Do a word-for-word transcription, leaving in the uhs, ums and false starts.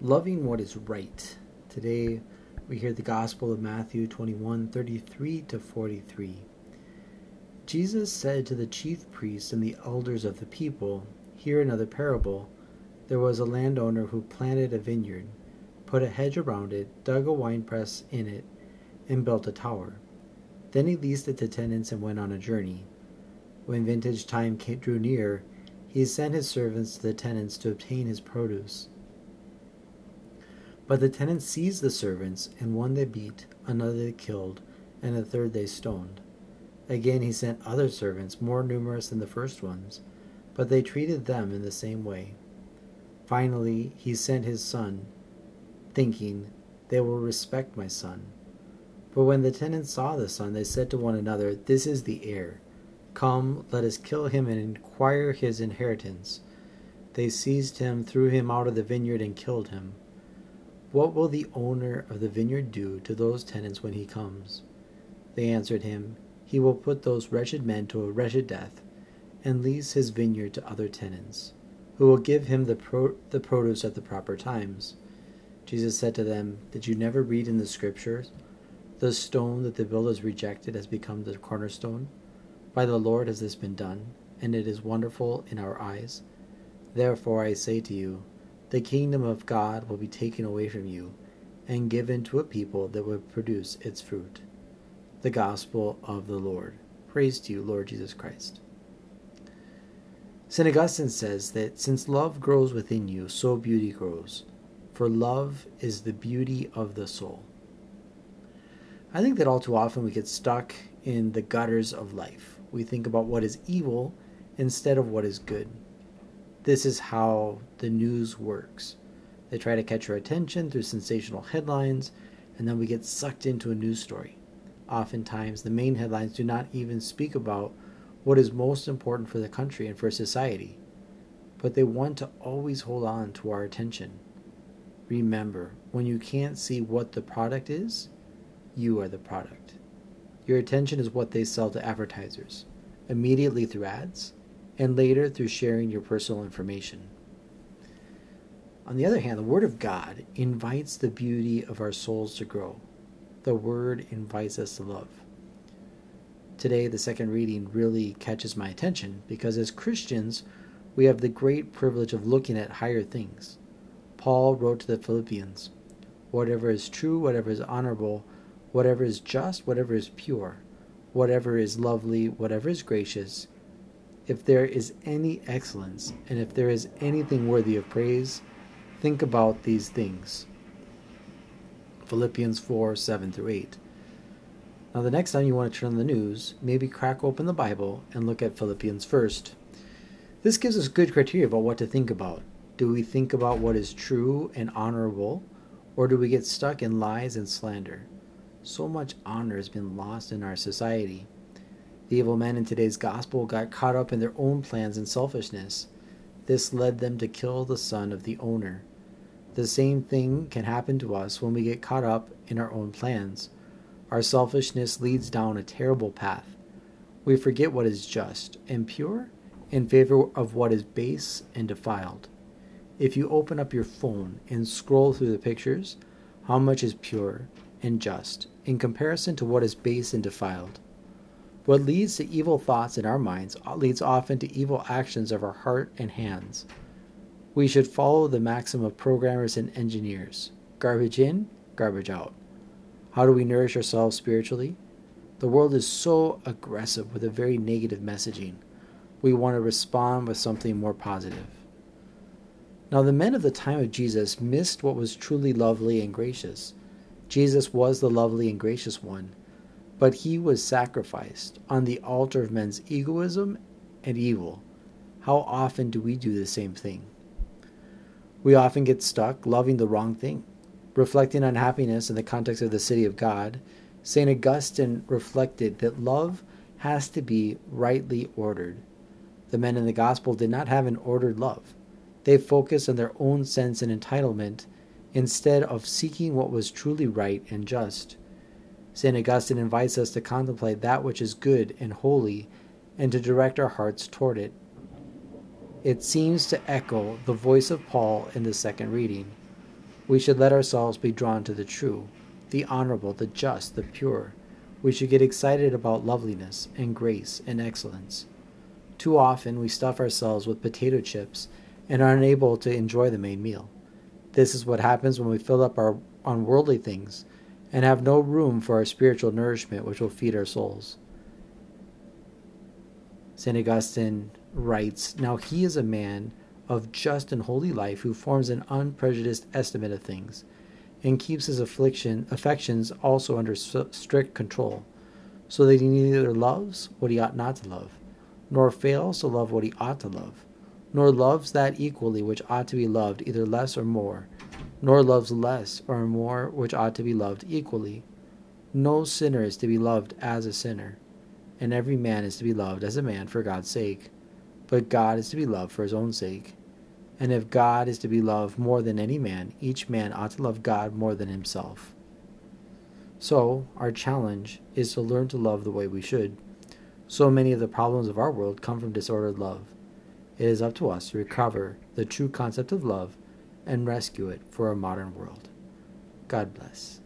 loving what is right. Today we hear the Gospel of Matthew twenty-one, thirty-three to forty-three. Jesus said to the chief priests and the elders of the people, "Hear another parable. There was a landowner who planted a vineyard, put a hedge around it, dug a winepress in it, and built a tower. Then he leased it to tenants and went on a journey. When vintage time came, drew near, he sent his servants to the tenants to obtain his produce. But the tenants seized the servants, and one they beat, another they killed, and a third they stoned. Again he sent other servants, more numerous than the first ones, but they treated them in the same way. Finally he sent his son, thinking, 'They will respect my son.' But when the tenants saw the son, they said to one another, 'This is the heir. Come, let us kill him and acquire his inheritance.' They seized him, threw him out of the vineyard, and killed him. What will the owner of the vineyard do to those tenants when he comes?" They answered him, "He will put those wretched men to a wretched death, and lease his vineyard to other tenants, who will give him the pro- the produce at the proper times." Jesus said to them, "Did you never read in the Scriptures, 'The stone that the builders rejected has become the cornerstone. By the Lord has this been done, and it is wonderful in our eyes.' Therefore I say to you, the kingdom of God will be taken away from you and given to a people that will produce its fruit." The Gospel of the Lord. Praise to you, Lord Jesus Christ. Saint Augustine says that since love grows within you, so beauty grows, for love is the beauty of the soul. I think that all too often we get stuck in the gutters of life. We think about what is evil instead of what is good. This is how the news works. They try to catch our attention through sensational headlines, and then we get sucked into a news story. Oftentimes, the main headlines do not even speak about what is most important for the country and for society, but they want to always hold on to our attention. Remember, when you can't see what the product is, you are the product. Your attention is what they sell to advertisers, immediately through ads, and later through sharing your personal information. On the other hand, the Word of God invites the beauty of our souls to grow. The Word invites us to love. Today, the second reading really catches my attention because as Christians, we have the great privilege of looking at higher things. Paul wrote to the Philippians, "Whatever is true, whatever is honorable, whatever is just, whatever is pure, whatever is lovely, whatever is gracious, if there is any excellence, and if there is anything worthy of praise, think about these things." Philippians four, seven through eight. Now the next time you want to turn on the news, maybe crack open the Bible and look at Philippians first. This gives us good criteria about what to think about. Do we think about what is true and honorable, or do we get stuck in lies and slander? So much honor has been lost in our society. The evil men in today's gospel got caught up in their own plans and selfishness. This led them to kill the son of the owner. The same thing can happen to us when we get caught up in our own plans. Our selfishness leads down a terrible path. We forget what is just and pure in favor of what is base and defiled. If you open up your phone and scroll through the pictures, how much is pure and just in comparison to what is base and defiled? What leads to evil thoughts in our minds leads often to evil actions of our heart and hands. We should follow the maxim of programmers and engineers: garbage in, garbage out. How do we nourish ourselves spiritually? The world is so aggressive with a very negative messaging. We want to respond with something more positive. Now the men of the time of Jesus missed what was truly lovely and gracious. Jesus was the lovely and gracious one, but he was sacrificed on the altar of men's egoism and evil. How often do we do the same thing? We often get stuck loving the wrong thing. Reflecting on happiness in the context of the city of God, Saint Augustine reflected that love has to be rightly ordered. The men in the gospel did not have an ordered love. They focused on their own sense and entitlement instead of seeking what was truly right and just. Saint Augustine invites us to contemplate that which is good and holy and to direct our hearts toward it. It seems to echo the voice of Paul in the second reading. We should let ourselves be drawn to the true, the honorable, the just, the pure. We should get excited about loveliness and grace and excellence. Too often we stuff ourselves with potato chips and are unable to enjoy the main meal. This is what happens when we fill up our on worldly things and have no room for our spiritual nourishment, which will feed our souls. Saint Augustine writes, "Now he is a man of just and holy life who forms an unprejudiced estimate of things, and keeps his affliction, affections also under strict control, so that he neither loves what he ought not to love, nor fails to love what he ought to love, nor loves that equally which ought to be loved either less or more, nor loves less or more which ought to be loved equally. No sinner is to be loved as a sinner, and every man is to be loved as a man for God's sake, but God is to be loved for his own sake. And if God is to be loved more than any man, each man ought to love God more than himself." So, our challenge is to learn to love the way we should. So many of the problems of our world come from disordered love. It is up to us to recover the true concept of love and rescue it for our modern world. God bless.